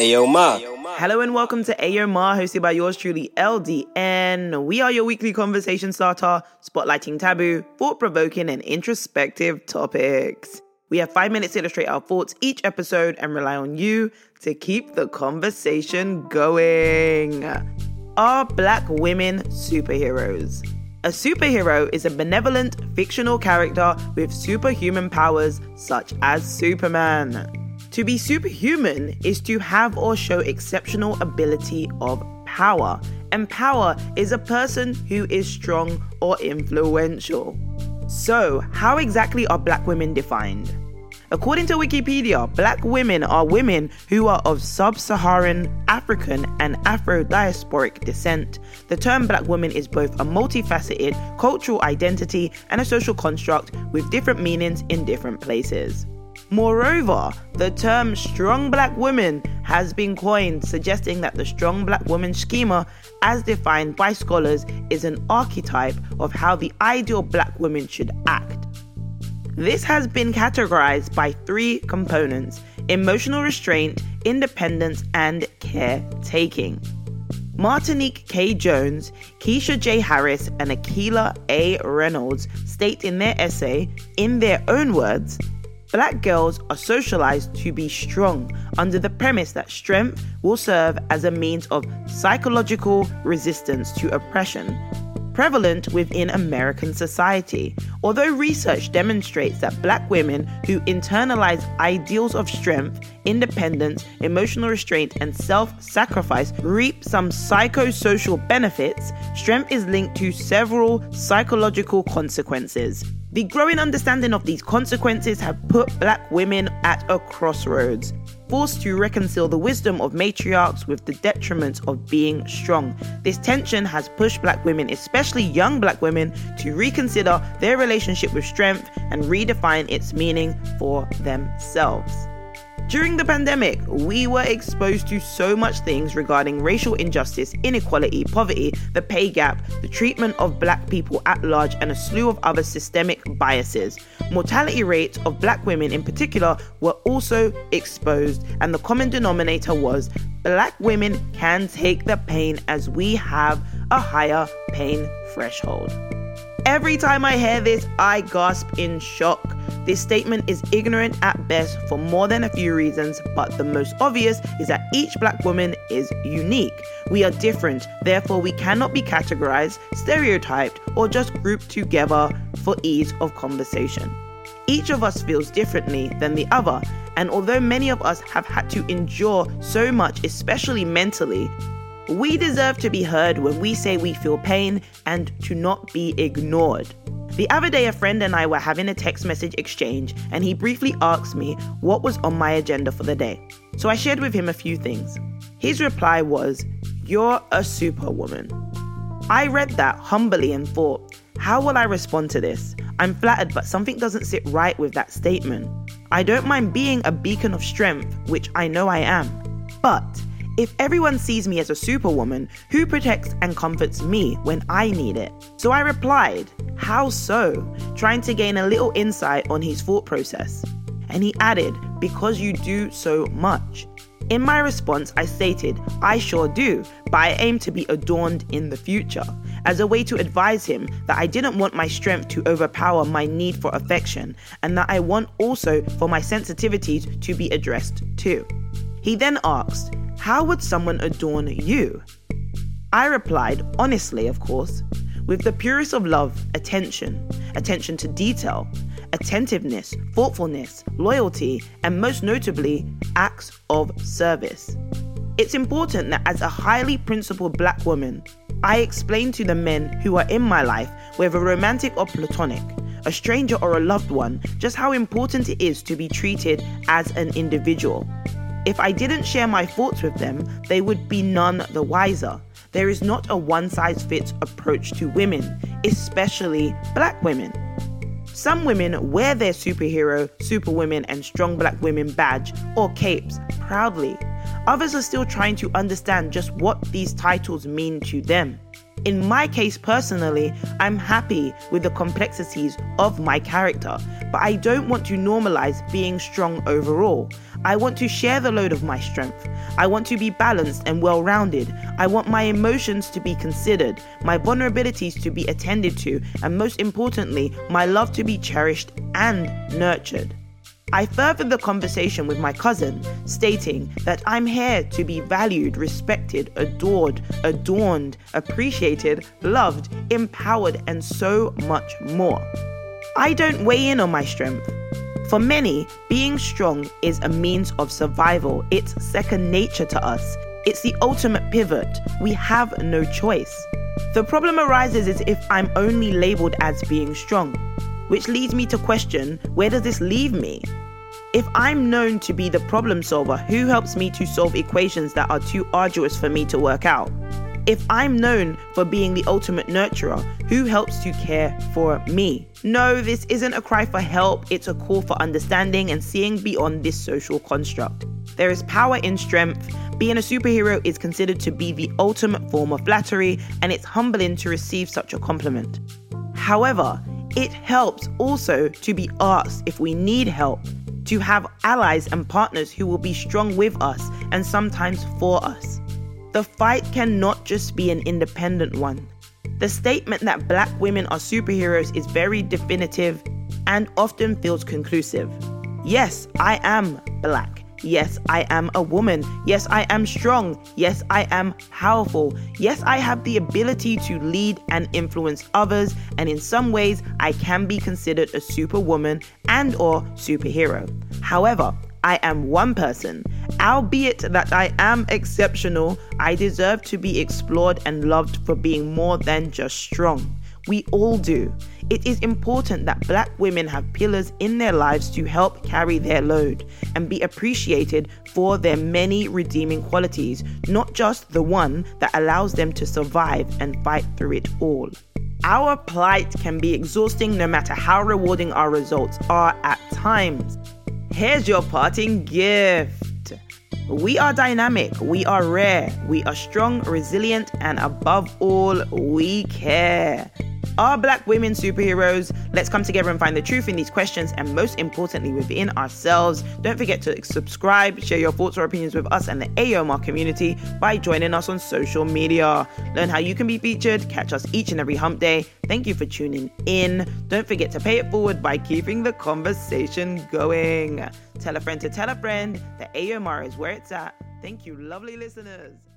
AOMR. Hello and welcome to AOMR, hosted by yours truly, LDN. We are your weekly conversation starter, spotlighting taboo, thought-provoking and introspective topics. We have 5 minutes to illustrate our thoughts each episode and rely on you to keep the conversation going. Are Black women superheroes? A superhero is a benevolent, fictional character with superhuman powers such as Superman. To be superhuman is to have or show exceptional ability of power, and power is a person who is strong or influential. So, how exactly are Black women defined? According to Wikipedia, Black women are women who are of sub-Saharan, African, and Afro-diasporic descent. The term Black woman is both a multifaceted cultural identity and a social construct with different meanings in different places. Moreover, the term strong Black woman has been coined, suggesting that the strong Black woman schema, as defined by scholars, is an archetype of how the ideal Black woman should act. This has been categorized by three components: emotional restraint, independence, and caretaking. Martinique K. Jones, Keisha J. Harris, and Akilah A. Reynolds state in their essay, in their own words, Black girls are socialized to be strong under the premise that strength will serve as a means of psychological resistance to oppression, prevalent within American society, although research demonstrates that Black women who internalize ideals of strength, independence, emotional restraint, and self-sacrifice reap some psychosocial benefits. Strength is linked to several psychological consequences. The growing understanding of these consequences have put Black women at a crossroads, forced to reconcile the wisdom of matriarchs with the detriments of being strong. This tension has pushed Black women, especially young Black women, to reconsider their relationship with strength and redefine its meaning for themselves. During the pandemic, we were exposed to so much things regarding racial injustice, inequality, poverty, the pay gap, the treatment of Black people at large, and a slew of other systemic biases. Mortality rates of Black women in particular were also exposed, and the common denominator was Black women can take the pain as we have a higher pain threshold. Every time I hear this, I gasp in shock. This statement is ignorant at best for more than a few reasons, but the most obvious is that each Black woman is unique. We are different, therefore we cannot be categorized, stereotyped, or just grouped together for ease of conversation. Each of us feels differently than the other, and although many of us have had to endure so much, especially mentally, we deserve to be heard when we say we feel pain and to not be ignored. The other day, a friend and I were having a text message exchange, and he briefly asked me what was on my agenda for the day. So I shared with him a few things. His reply was, "You're a superwoman." I read that humbly and thought, how will I respond to this? I'm flattered, but something doesn't sit right with that statement. I don't mind being a beacon of strength, which I know I am, but if everyone sees me as a superwoman, who protects and comforts me when I need it? So I replied, how so? Trying to gain a little insight on his thought process. And he added, because you do so much. In my response, I stated, I sure do, but I aim to be adorned in the future, as a way to advise him that I didn't want my strength to overpower my need for affection, and that I want also for my sensitivities to be addressed too. He then asked, how would someone adorn you? I replied, honestly, of course, with the purest of love, attention, attention to detail, attentiveness, thoughtfulness, loyalty, and most notably, acts of service. It's important that as a highly principled Black woman, I explain to the men who are in my life, whether romantic or platonic, a stranger or a loved one, just how important it is to be treated as an individual. If I didn't share my thoughts with them, they would be none the wiser. There is not a one-size-fits approach to women, especially Black women. Some women wear their superhero, superwomen, and strong Black women badge or capes proudly. Others are still trying to understand just what these titles mean to them. In my case personally, I'm happy with the complexities of my character, but I don't want to normalize being strong overall. I want to share the load of my strength. I want to be balanced and well-rounded. I want my emotions to be considered, my vulnerabilities to be attended to, and most importantly, my love to be cherished and nurtured. I furthered the conversation with my cousin, stating that I'm here to be valued, respected, adored, adorned, appreciated, loved, empowered, and so much more. I don't weigh in on my strength. For many, being strong is a means of survival. It's second nature to us. It's the ultimate pivot. We have no choice. The problem arises is if I'm only labeled as being strong, which leads me to question, where does this leave me? If I'm known to be the problem solver, who helps me to solve equations that are too arduous for me to work out? If I'm known for being the ultimate nurturer, who helps to care for me? No, this isn't a cry for help. It's a call for understanding and seeing beyond this social construct. There is power in strength. Being a superhero is considered to be the ultimate form of flattery, and it's humbling to receive such a compliment. However, it helps also to be asked if we need help, to have allies and partners who will be strong with us and sometimes for us. The fight cannot just be an independent one. The statement that black women are superheroes is very definitive and often feels conclusive. Yes, I am black. Yes, I am a woman. Yes, I am strong. Yes, I am powerful. Yes, I have the ability to lead and influence others, and in some ways, I can be considered a superwoman and or superhero. However, I am one person. Albeit that I am exceptional, I deserve to be explored and loved for being more than just strong. We all do. It is important that black women have pillars in their lives to help carry their load and be appreciated for their many redeeming qualities, not just the one that allows them to survive and fight through it all. Our plight can be exhausting no matter how rewarding our results are at times. Here's your parting gift. We are dynamic, we are rare, we are strong, resilient, and above all, we care. Are black women superheroes? Let's come together and find the truth in these questions and most importantly within ourselves. Don't forget to subscribe, share your thoughts or opinions with us and the AOMR community by joining us on social media. Learn how you can be featured. Catch us each and every hump day. Thank you for tuning in. Don't forget to pay it forward by keeping the conversation going. Tell a friend to tell a friend. The AOMR is where it's at. Thank you, lovely listeners.